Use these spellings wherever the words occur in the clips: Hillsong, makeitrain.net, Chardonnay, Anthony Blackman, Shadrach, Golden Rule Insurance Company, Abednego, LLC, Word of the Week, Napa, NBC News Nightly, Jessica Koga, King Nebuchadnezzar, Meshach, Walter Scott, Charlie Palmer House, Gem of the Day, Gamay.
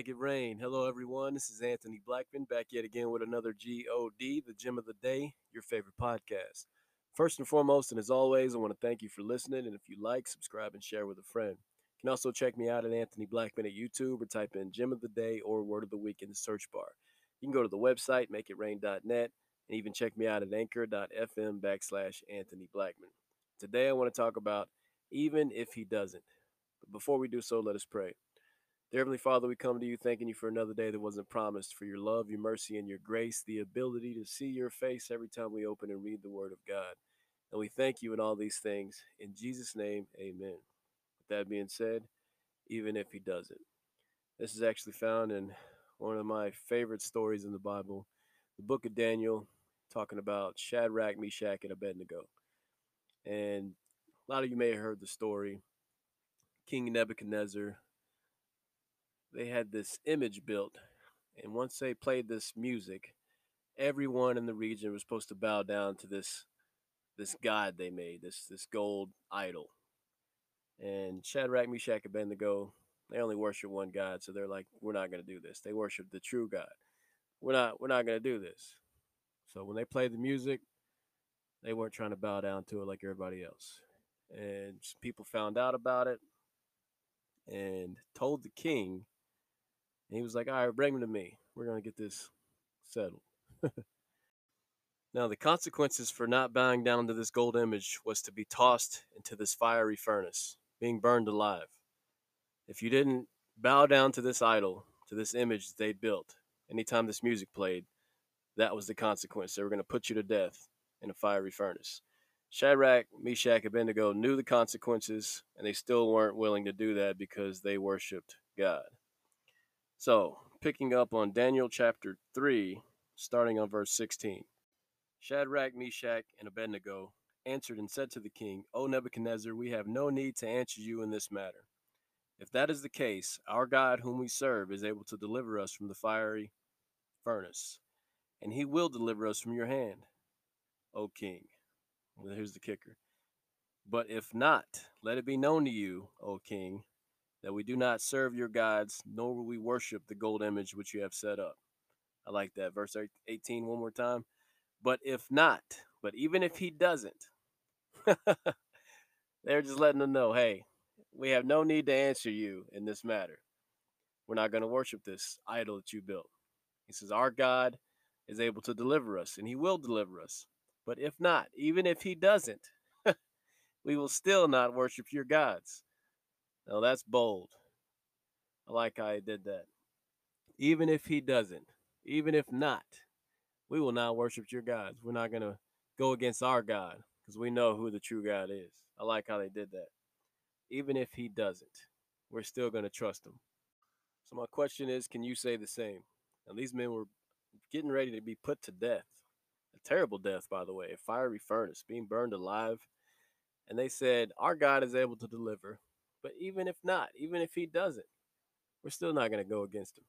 Make It Rain. Hello, everyone. This is Anthony Blackman back yet again with another GOD, the Gem of the Day, your favorite podcast. First and foremost, and as always, I want to thank you for listening. And if you like, subscribe and share with a friend. You can also check me out at Anthony Blackman at YouTube or type in Gem of the Day or Word of the Week in the search bar. You can go to the website, makeitrain.net, and even check me out at anchor.fm/Anthony Blackman. Today, I want to talk about even if he doesn't. But before we do so, let us pray. Dear Heavenly Father, we come to you thanking you for another day that wasn't promised, for your love, your mercy, and your grace, the ability to see your face every time we open and read the Word of God. And we thank you in all these things. In Jesus' name, amen. With that being said, even if he doesn't. This is actually found in one of my favorite stories in the Bible, the book of Daniel, talking about Shadrach, Meshach, and Abednego. And a lot of you may have heard the story. King Nebuchadnezzar, they had this image built, and once they played this music, everyone in the region was supposed to bow down to this god they made, this gold idol. And Shadrach, Meshach, and Abednego, they only worship one god, so they're like, we're not going to do this. They worship the true God. We're not going to do this. So when they played the music, they weren't trying to bow down to it like everybody else. And people found out about it and told the king, and he was like, all right, bring him to me. We're going to get this settled. Now, the consequences for not bowing down to this gold image was to be tossed into this fiery furnace, being burned alive. If you didn't bow down to this idol, to this image they built, anytime this music played, that was the consequence. They were going to put you to death in a fiery furnace. Shadrach, Meshach, Abednego knew the consequences, and they still weren't willing to do that because they worshipped God. So, picking up on Daniel chapter 3, starting on verse 16. Shadrach, Meshach, and Abednego answered and said to the king, O Nebuchadnezzar, we have no need to answer you in this matter. If that is the case, our God whom we serve is able to deliver us from the fiery furnace, and he will deliver us from your hand, O king. Well, here's the kicker. But if not, let it be known to you, O king, that we do not serve your gods, nor will we worship the gold image which you have set up. I like that. Verse 18 one more time. But if not, but even if he doesn't, they're just letting them know, hey, we have no need to answer you in this matter. We're not going to worship this idol that you built. He says, our God is able to deliver us, and he will deliver us. But if not, even if he doesn't, we will still not worship your gods. Now that's bold. I like how he did that. Even if he doesn't, even if not, we will not worship your gods. We're not going to go against our God because we know who the true God is. I like how they did that. Even if he doesn't, we're still going to trust him. So my question is, can you say the same? Now these men were getting ready to be put to death. A terrible death, by the way, a fiery furnace, being burned alive. And they said, our God is able to deliver, but even if not, even if he doesn't, we're still not going to go against him.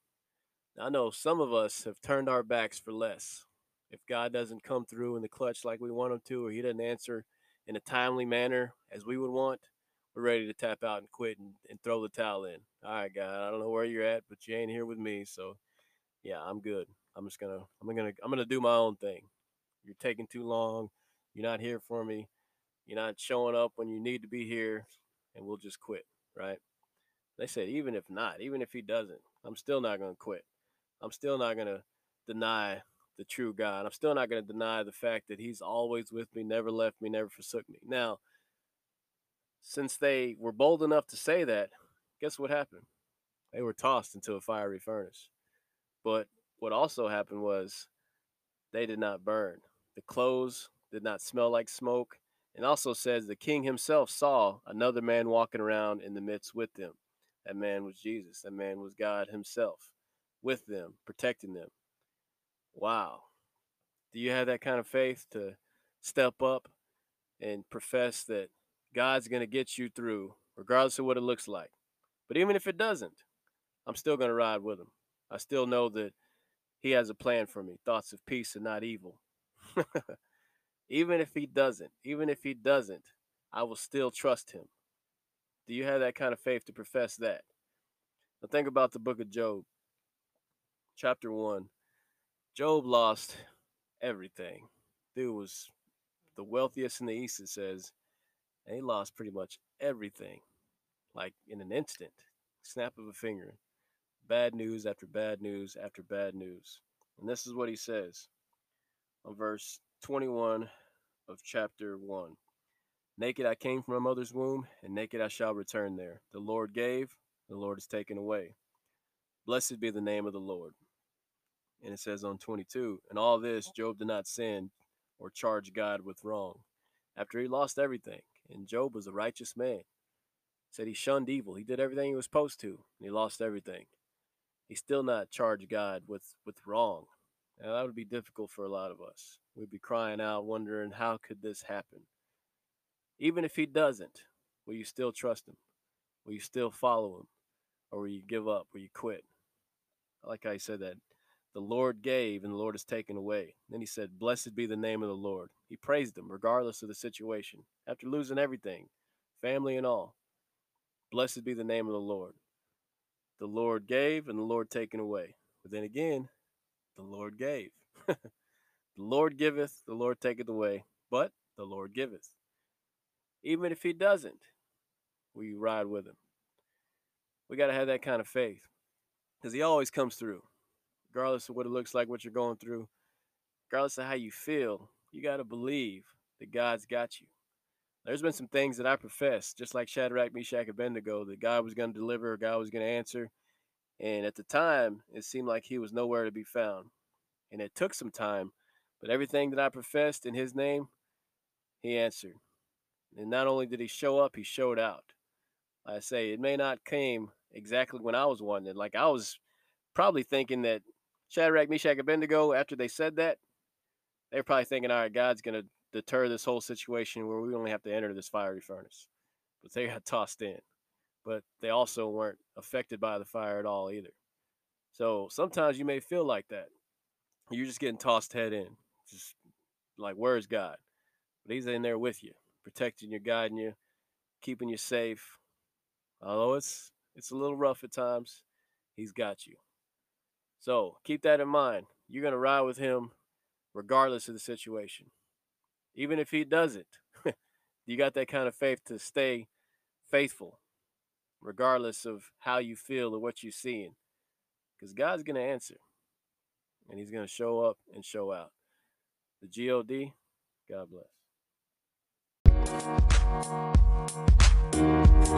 Now, I know some of us have turned our backs for less. If God doesn't come through in the clutch like we want him to, or he doesn't answer in a timely manner as we would want, we're ready to tap out and quit and throw the towel in. All right, God, I don't know where you're at, but you ain't here with me. So yeah, I'm good. I'm going to do my own thing. You're taking too long. You're not here for me. You're not showing up when you need to be here, and we'll just quit, right? They said, even if not, even if he doesn't, I'm still not going to quit. I'm still not going to deny the true God. I'm still not going to deny the fact that he's always with me, never left me, never forsook me. Now, since they were bold enough to say that, guess what happened? They were tossed into a fiery furnace. But what also happened was they did not burn. The clothes did not smell like smoke. And also says the king himself saw another man walking around in the midst with them. That man was Jesus. That man was God himself with them, protecting them. Wow. Do you have that kind of faith to step up and profess that God's going to get you through, regardless of what it looks like? But even if it doesn't, I'm still going to ride with him. I still know that he has a plan for me, thoughts of peace and not evil. Even if he doesn't, I will still trust him. Do you have that kind of faith to profess that? Now think about the book of Job. chapter 1. Job lost everything. Dude was the wealthiest in the East, it says. And he lost pretty much everything, like in an instant, snap of a finger. Bad news after bad news after bad news. And this is what he says on verse 21 of chapter 1. Naked I came from my mother's womb, and naked I shall return there. The Lord gave, the Lord has taken away. Blessed be the name of the Lord. And it says on 22, in all this Job did not sin or charge God with wrong. After he lost everything, and Job was a righteous man. He said he shunned evil. He did everything he was supposed to, and he lost everything. He still not charged God with wrong. Now, that would be difficult for a lot of us. We'd be crying out, wondering, how could this happen? Even if he doesn't, will you still trust him? Will you still follow him? Or will you give up? Will you quit? I like how he said that. The Lord gave and the Lord has taken away. Then he said, blessed be the name of the Lord. He praised him regardless of the situation. After losing everything, family and all. Blessed be the name of the Lord. The Lord gave and the Lord taken away. But then again, the Lord gave. The Lord giveth, the Lord taketh away. But the Lord giveth. Even if he doesn't, will you ride with him? We got to have that kind of faith. Because he always comes through. Regardless of what it looks like, what you're going through. Regardless of how you feel, you got to believe that God's got you. There's been some things that I professed, just like Shadrach, Meshach, Abednego, that God was going to deliver, God was going to answer. And at the time, it seemed like he was nowhere to be found. And it took some time, but everything that I professed in his name, he answered. And not only did he show up, he showed out. I say, it may not came exactly when I was wanting it. Like I was probably thinking that Shadrach, Meshach, Abednego, after they said that, they were probably thinking, all right, God's going to deter this whole situation where we only have to enter this fiery furnace. But they got tossed in. But they also weren't affected by the fire at all either. So sometimes you may feel like that. You're just getting tossed head in. Just like, where's God? But he's in there with you, protecting you, guiding you, keeping you safe. Although it's a little rough at times, he's got you. So keep that in mind. You're going to ride with him regardless of the situation. Even if he doesn't, you got that kind of faith to stay faithful, regardless of how you feel or what you're seeing. Because God's going to answer, and he's going to show up and show out. The G-O-D, God bless.